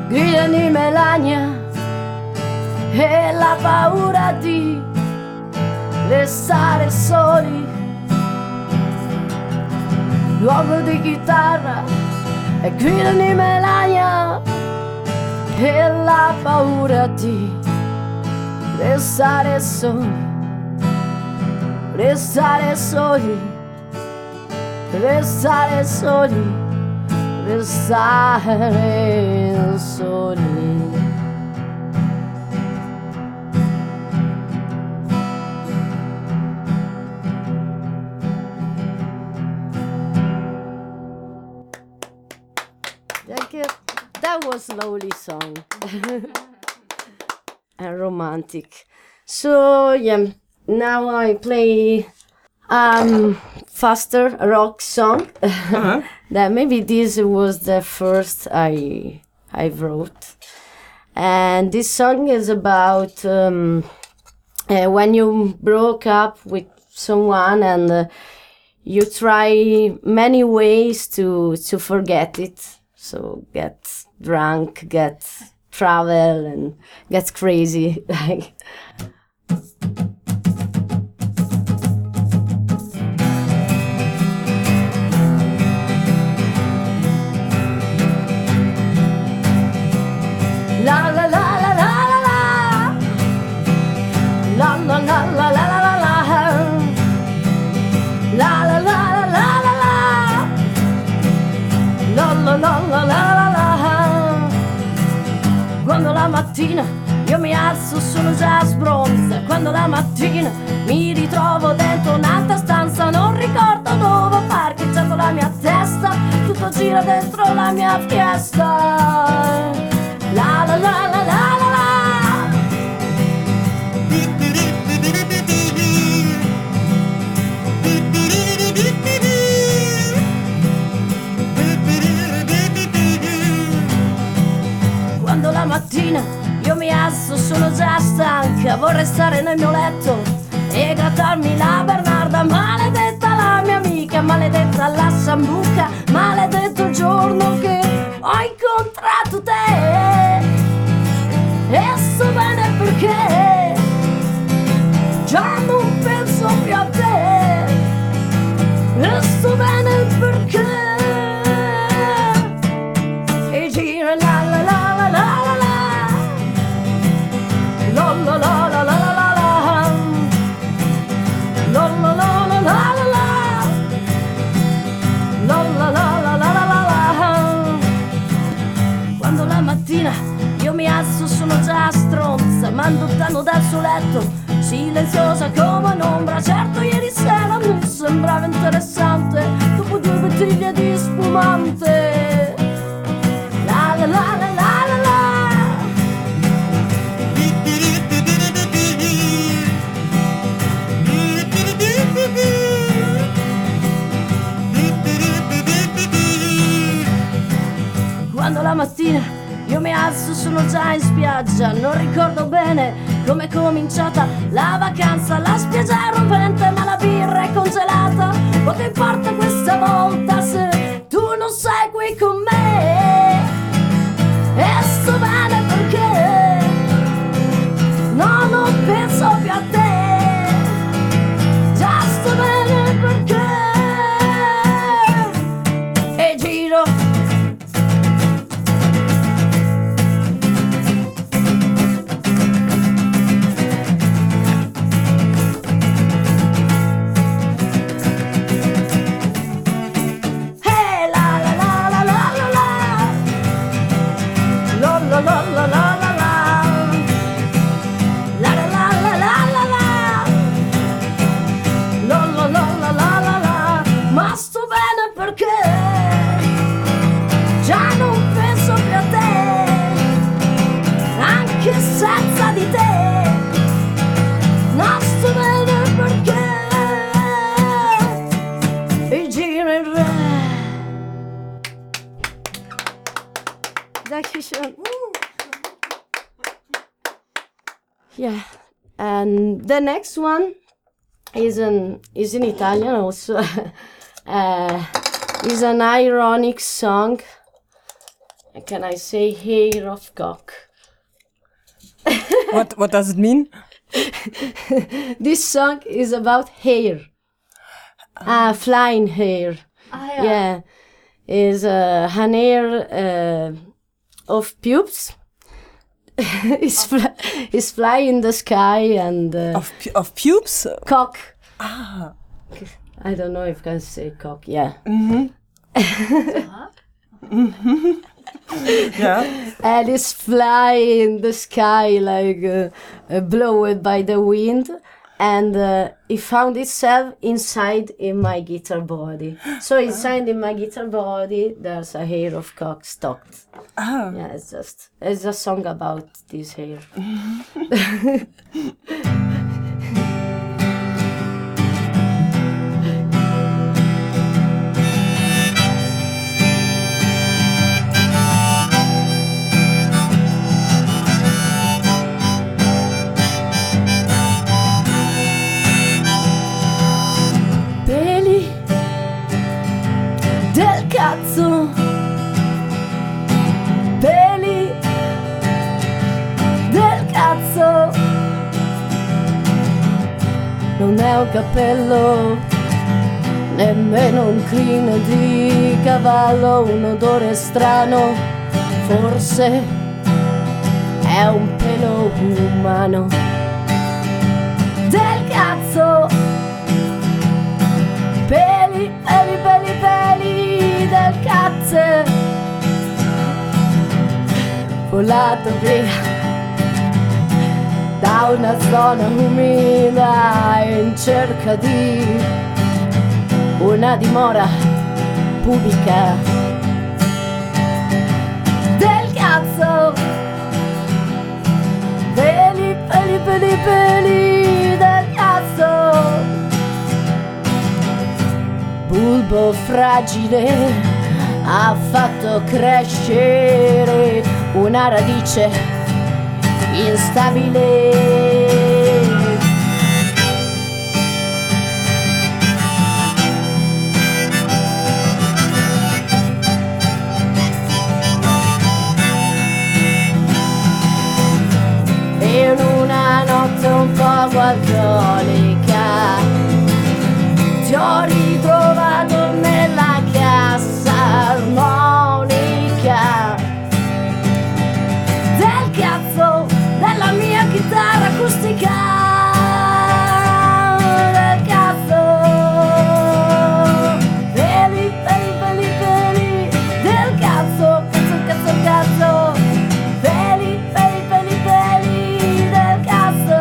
gridami melania e la paura di restare soli, luogo di chitarra e gridami melania e la paura di restare soli, restare soli, restare soli, restare soli. Thank you. That was a lovely song and romantic. So yeah, now I play faster rock song. Uh-huh. That maybe this was the first I wrote, and this song is about when you broke up with someone and you try many ways to forget it. So get drunk, get travel, and get crazy like. Mattina io mi alzo, sono già sbronza, quando la mattina mi ritrovo dentro un'altra stanza, non ricordo dove ho parcheggiato la mia testa, tutto gira dentro la mia fiesta. La la la la la la la. Quando la mattina io mi alzo, sono già stanca, vorrei stare nel mio letto e grattarmi la Bernarda. Maledetta la mia amica, maledetta la sambuca, maledetto il giorno che ho incontrato te. E so bene perché già non penso più a te. E so bene perché. Io mi alzo, sono già stronza, m'andottano dal suo letto, silenziosa come un'ombra. Certo ieri sera mi sembrava interessante, dopo 2 bottiglie di spumante. La la la la la la la. Quando la mattina io mi alzo, sono già in spiaggia, non ricordo bene come è cominciata la vacanza, la spiaggia è rompente ma la birra è congelata, poco importa questa volta se tu non sei qui con me, e sto bene perché no, non penso più a te, già sto bene perché, e giro. Yeah, and the next one is in Italian also. Is an ironic song Can I say hey Rovkok? What does it mean? This song is about hair. Flying hair. Ah, yeah. Yeah. Is an hair of pubes. Is fly in the sky and... of pubes? Cock. Ah. I don't know if I can say cock, yeah. Mm-hmm. Mm-hmm. Yeah. And it's fly in the sky, like blown by the wind. And it found itself inside in my guitar body. So inside in my guitar body, there's a hair of cock stopped. Oh. Yeah, it's a song about this hair. Peli del cazzo, non è un cappello, nemmeno un crino di cavallo, un odore strano, forse è un pelo umano. Del cazzo, peli, peli, peli, peli. Del cazzo, volato via da una zona umida in cerca di una dimora pubblica. Del cazzo, peli, peli, peli, peli del cazzo. Bulbo fragile ha fatto crescere una radice instabile. In una notte un po' gualconica ti ho ritrovato nella cassa armonica del cazzo della mia chitarra acustica. Del cazzo, peli, peli, peli, peli del cazzo, cazzo, cazzo, cazzo, peli, peli, peli, peli del cazzo.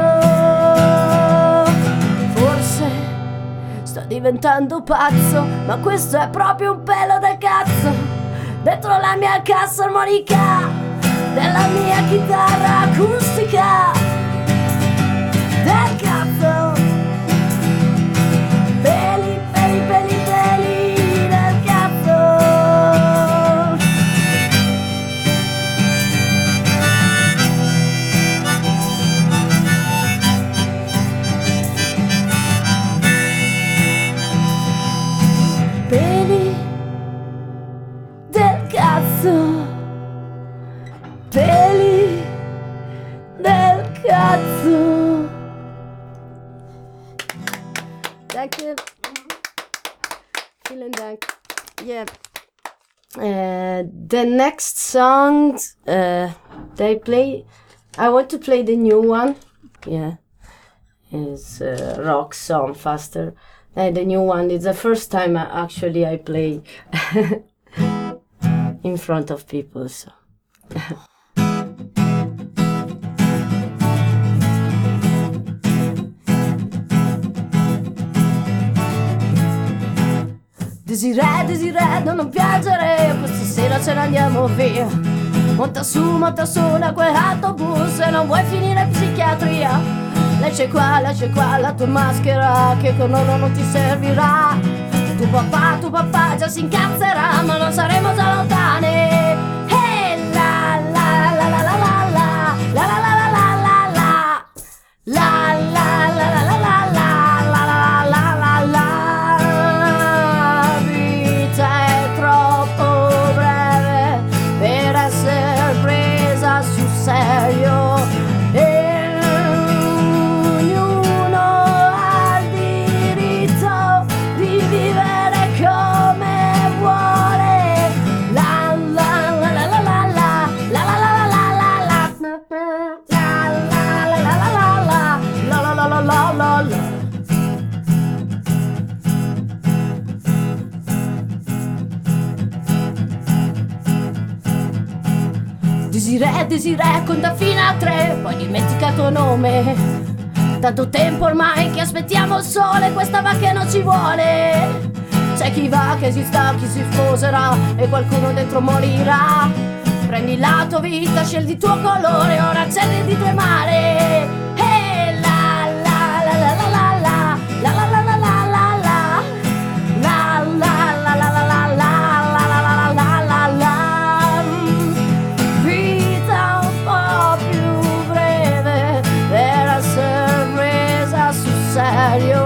Forse sto diventando pazzo, ma questo è proprio un pelo del cazzo dentro la mia cassa armonica della mia chitarra acustica. Del cazzo, peli, peli, peli, peli del cazzo. Peli del cazzo. Danke. Vielen Dank. Yeah. The next song they play, I want to play the new one. Yeah. It's a rock song, faster. The new one is the first time I play in front of people, so. Desiree, Desiree, non piangere, questa sera ce ne andiamo via. Monta su da quell'autobus e non vuoi finire in psichiatria. Lascia qua la tua maschera che con loro non ti servirà. Tu papà già si incazzerà, ma non saremo già lontani. Hey, la la la la la la la la la la la la la la la la la la. Desiree, conta fino a 3, poi dimentica tuo nome. Tanto tempo ormai che aspettiamo il sole, questa va che non ci vuole. C'è chi va, che si sta, chi si sposerà e qualcuno dentro morirà. Prendi la tua vita, scegli il tuo colore, ora cerchi di tremare. E la la la la la la la la la la la la la la la la la la la la la la la la vita un po' più breve per essere presa sul serio.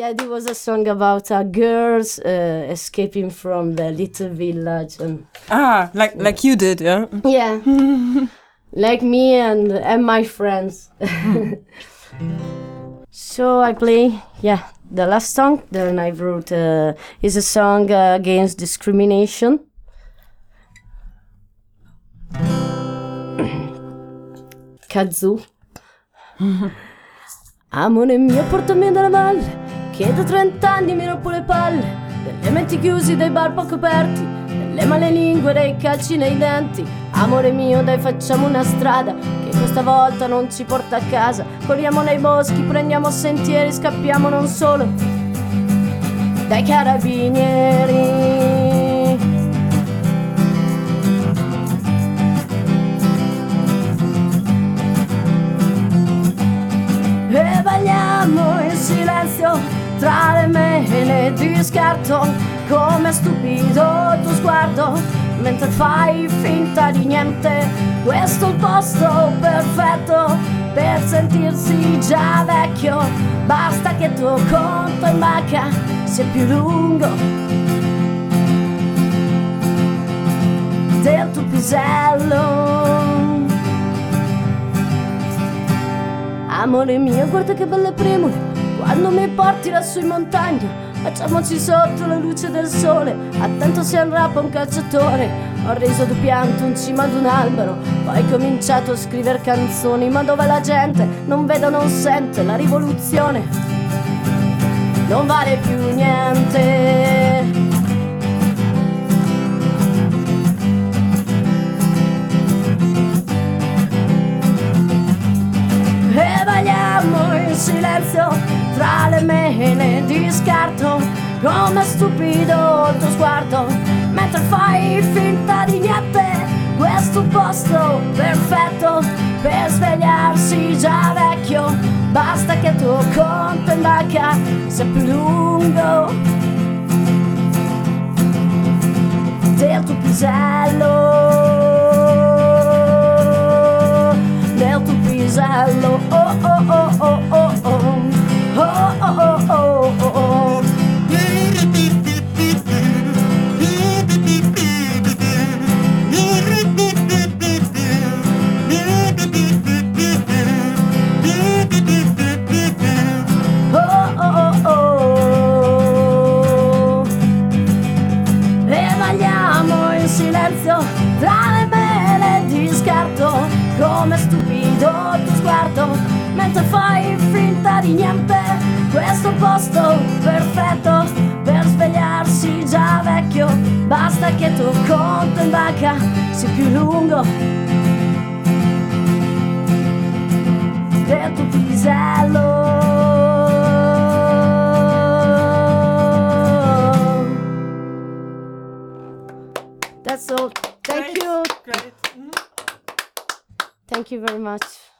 Yeah, there was a song about girls escaping from the little village. And like you did, yeah? Yeah, like me and my friends. So I play, yeah, the last song that I wrote is a song against discrimination. Kazoo. Amo nel mio appartamento alla valle, che da 30 anni mi rompo le palle, delle menti chiusi, dai bar poco aperti, delle male lingue, dei calci nei denti. Amore mio, dai, facciamo una strada che questa volta non ci porta a casa. Corriamo nei boschi, prendiamo sentieri, scappiamo non solo dai carabinieri. E balliamo in silenzio tra le mele di scarto, come stupido tuo sguardo mentre fai finta di niente. Questo è il posto perfetto per sentirsi già vecchio, basta che il tuo conto in banca sia più lungo del tuo pisello. Amore mio, guarda che belle premure quando mi porti lassù in montagna, facciamoci sotto la luce del sole. Attento se andrappa un cacciatore, ho reso tu pianto in cima ad un albero. Poi ho cominciato a scrivere canzoni, ma dove la gente non vede, non sente, la rivoluzione non vale più niente. E balliamo in silenzio tra le mele di scarto, come stupido tuo sguardo mentre fai finta di niente. Questo posto perfetto per svegliarsi già vecchio, basta che il tuo conto in banca sia più lungo del tuo pisello, del tuo pisello. Fai finta di niente, questo posto perfetto per svegliarsi già vecchio, basta che il tuo conto in banca sia più lungo del tuo pisello. That's all. Thank you. Great. Thank you very much.